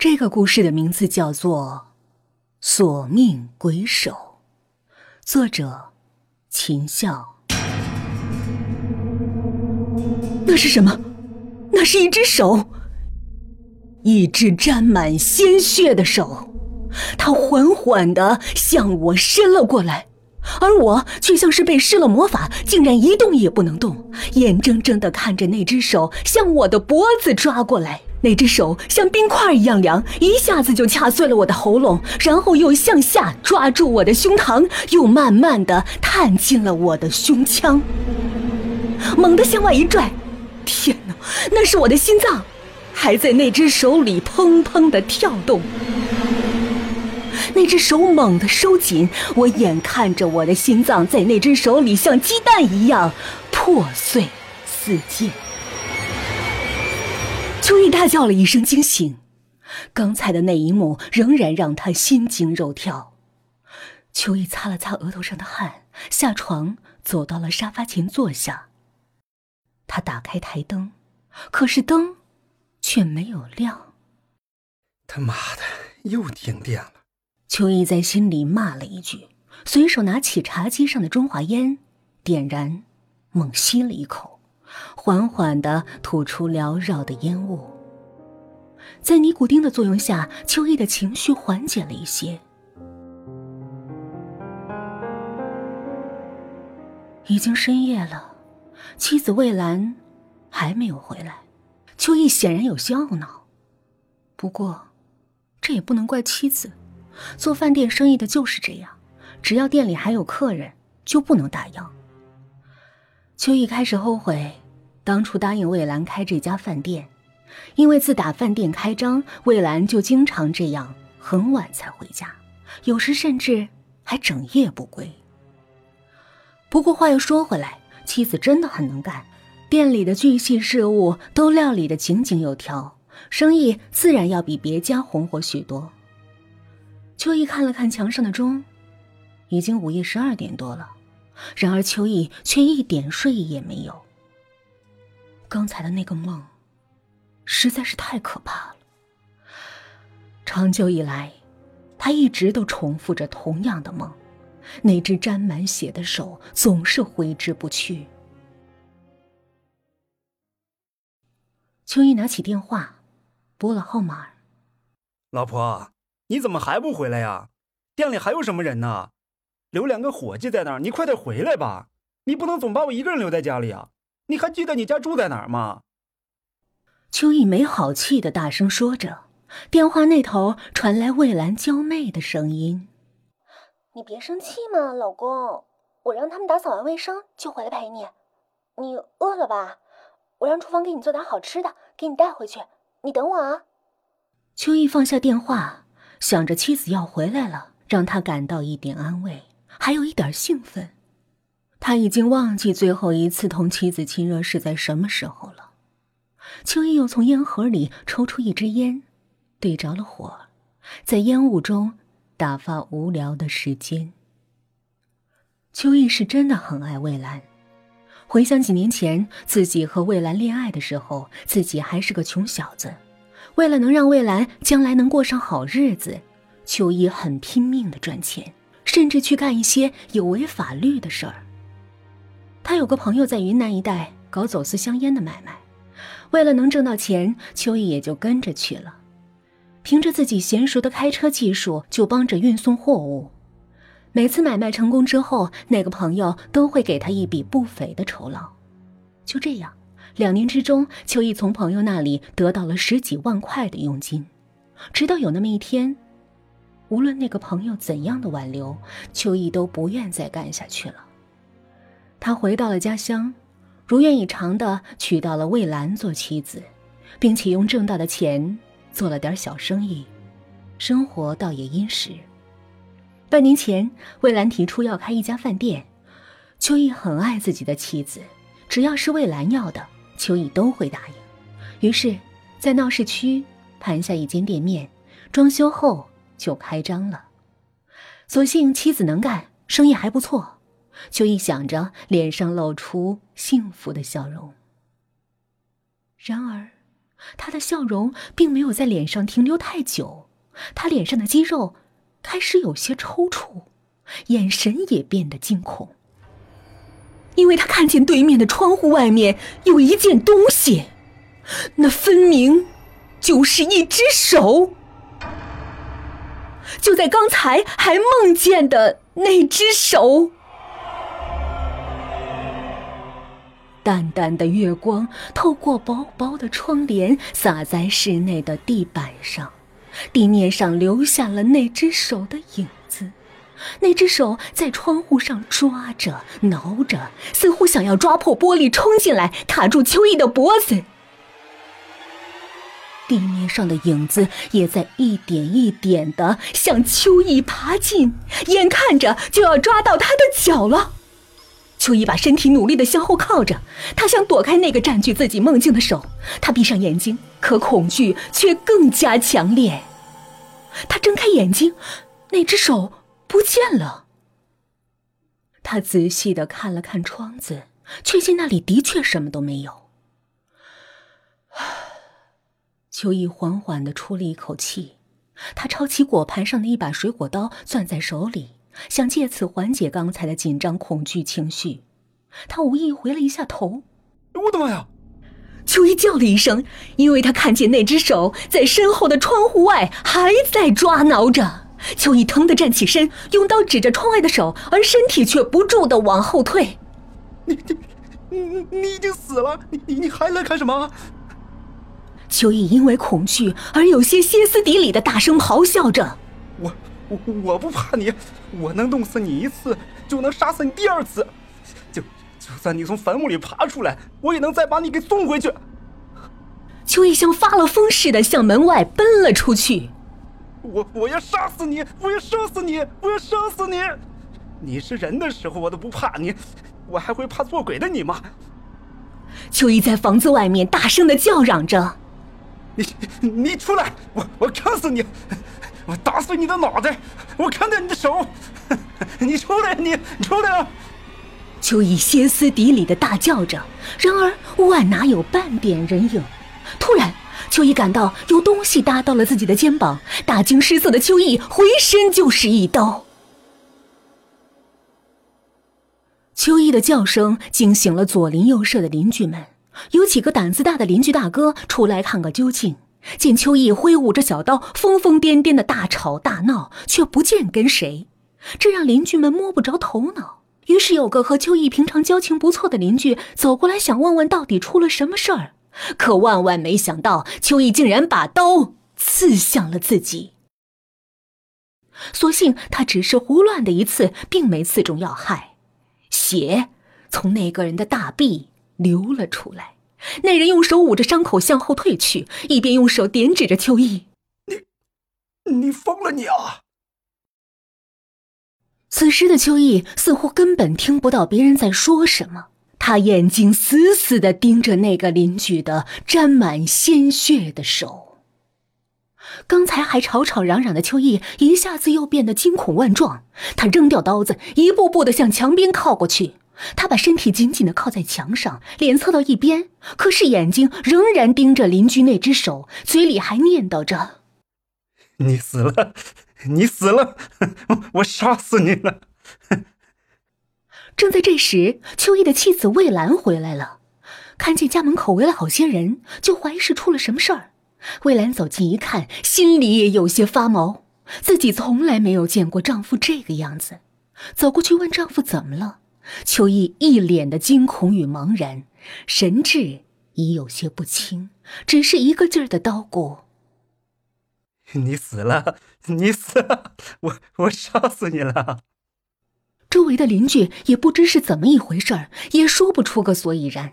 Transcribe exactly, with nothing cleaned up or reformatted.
这个故事的名字叫做《索命鬼手》，作者秦笑。那是什么？那是一只手，一只沾满鲜血的手，它缓缓地向我伸了过来，而我却像是被施了魔法，竟然一动也不能动，眼睁睁地看着那只手向我的脖子抓过来。那只手像冰块一样凉，一下子就掐碎了我的喉咙，然后又向下抓住我的胸膛，又慢慢地探进了我的胸腔，猛地向外一拽，天哪，那是我的心脏，还在那只手里砰砰地跳动。那只手猛地收紧，我眼看着我的心脏在那只手里像鸡蛋一样破碎四溅。秋意大叫了一声惊醒，刚才的那一幕仍然让他心惊肉跳。秋意擦了擦额头上的汗，下床走到了沙发前坐下。他打开台灯，可是灯却没有亮。他妈的，又停电了！秋意在心里骂了一句，随手拿起茶几上的中华烟，点燃，猛吸了一口，缓缓地吐出缭绕的烟雾。在尼古丁的作用下，秋意的情绪缓解了一些。已经深夜了，妻子魏兰还没有回来，秋意显然有些懊恼。不过这也不能怪妻子，做饭店生意的就是这样，只要店里还有客人就不能打烊。秋意开始后悔当初答应魏兰开这家饭店，因为自打饭店开张，魏兰就经常这样很晚才回家，有时甚至还整夜不归。不过话又说回来，妻子真的很能干，店里的巨细事务都料理得井井有条，生意自然要比别家红火许多。秋意看了看墙上的钟，已经午夜十二点多了，然而秋意却一点睡意也没有。刚才的那个梦实在是太可怕了，长久以来他一直都重复着同样的梦，那只沾满血的手总是挥之不去。秋意拿起电话拨了号码。老婆，你怎么还不回来呀？店里还有什么人呢？留两个伙计在那儿，你快点回来吧，你不能总把我一个人留在家里啊！你还记得你家住在哪儿吗？秋意没好气的大声说着，电话那头传来魏兰娇媚的声音：你别生气嘛，老公，我让他们打扫完卫生就回来陪你。你饿了吧？我让厨房给你做点好吃的，给你带回去，你等我啊。秋意放下电话，想着妻子要回来了，让他感到一点安慰，还有一点兴奋。他已经忘记最后一次同妻子亲热是在什么时候了。秋意又从烟盒里抽出一支烟，对着了火，在烟雾中打发无聊的时间。秋意是真的很爱魏兰，回想几年前自己和魏兰恋爱的时候，自己还是个穷小子，为了能让魏兰将来能过上好日子，秋意很拼命地赚钱，甚至去干一些有违法律的事儿。他有个朋友在云南一带搞走私香烟的买卖，为了能挣到钱，秋意也就跟着去了。凭着自己娴熟的开车技术，就帮着运送货物。每次买卖成功之后，那个朋友都会给他一笔不菲的酬劳。就这样，两年之中，秋意从朋友那里得到了十几万块的佣金。直到有那么一天，无论那个朋友怎样的挽留，秋意都不愿再干下去了。他回到了家乡，如愿以偿地娶到了魏兰做妻子，并且用挣到的钱做了点小生意，生活倒也殷实。半年前，魏兰提出要开一家饭店，秋意很爱自己的妻子，只要是魏兰要的，秋意都会答应。于是，在闹市区盘下一间店面，装修后就开张了。所幸妻子能干，生意还不错，秋意想着，脸上露出幸福的笑容。然而，他的笑容并没有在脸上停留太久，他脸上的肌肉开始有些抽搐，眼神也变得惊恐，因为他看见对面的窗户外面有一件东西，那分明就是一只手，就在刚才还梦见的那只手。淡淡的月光透过薄薄的窗帘洒在室内的地板上，地面上留下了那只手的影子。那只手在窗户上抓着挠着，似乎想要抓破玻璃冲进来卡住秋意的脖子。地面上的影子也在一点一点地向秋意爬近，眼看着就要抓到他的脚了。秋意把身体努力地向后靠着，他想躲开那个占据自己梦境的手。他闭上眼睛，可恐惧却更加强烈。他睁开眼睛，那只手不见了。他仔细地看了看窗子，确信那里的确什么都没有。秋意缓缓地出了一口气，他抄起果盘上的一把水果刀，攥在手里，想借此缓解刚才的紧张恐惧情绪。他无意回了一下头，我的妈呀！秋一叫了一声，因为他看见那只手在身后的窗户外还在抓挠着。秋一腾地站起身，用刀指着窗外的手，而身体却不住地往后退。你你你已经死了，你你还来看什么？秋一因为恐惧而有些歇斯底里地大声咆哮着，我我, 我不怕你，我能弄死你一次，就能杀死你第二次。就就算你从坟墓里爬出来，我也能再把你给送回去。秋意像发了疯似的向门外奔了出去。我我要杀死你！我要杀死你！我要杀死你！你是人的时候我都不怕你，我还会怕做鬼的你吗？秋意在房子外面大声地叫嚷着：“你你出来！我我砍死你！”我打碎你的脑袋，我砍掉你的手，你出来，你出来啊！秋意歇斯底里的大叫着，然而屋外哪有半点人影。突然秋意感到有东西搭到了自己的肩膀，大惊失色的秋意回身就是一刀。秋意的叫声惊醒了左邻右舍的邻居们，有几个胆子大的邻居大哥出来看个究竟，见秋意挥舞着小刀疯疯癫癫的大吵大闹，却不见跟谁，这让邻居们摸不着头脑。于是有个和秋意平常交情不错的邻居走过来，想问问到底出了什么事儿。可万万没想到，秋意竟然把刀刺向了自己。所幸他只是胡乱的一刺，并没刺中要害，血从那个人的大臂流了出来。那人用手捂着伤口向后退去，一边用手点指着秋意：“你，你疯了你啊！”此时的秋意似乎根本听不到别人在说什么，他眼睛死死地盯着那个邻居的沾满鲜血的手。刚才还吵吵嚷嚷的秋意一下子又变得惊恐万状，他扔掉刀子，一步步地向墙边靠过去。他把身体紧紧地靠在墙上，脸侧到一边，可是眼睛仍然盯着邻居那只手，嘴里还念叨着：“你死了，你死了，我, 我杀死你了。”正在这时，秋意的妻子魏兰回来了，看见家门口围了好些人，就怀疑是出了什么事儿。魏兰走近一看，心里也有些发毛，自己从来没有见过丈夫这个样子，走过去问丈夫怎么了。秋意一脸的惊恐与茫然，神志已有些不清，只是一个劲儿的叨咕：“你死了，你死了，我我杀死你了。”周围的邻居也不知是怎么一回事儿，也说不出个所以然。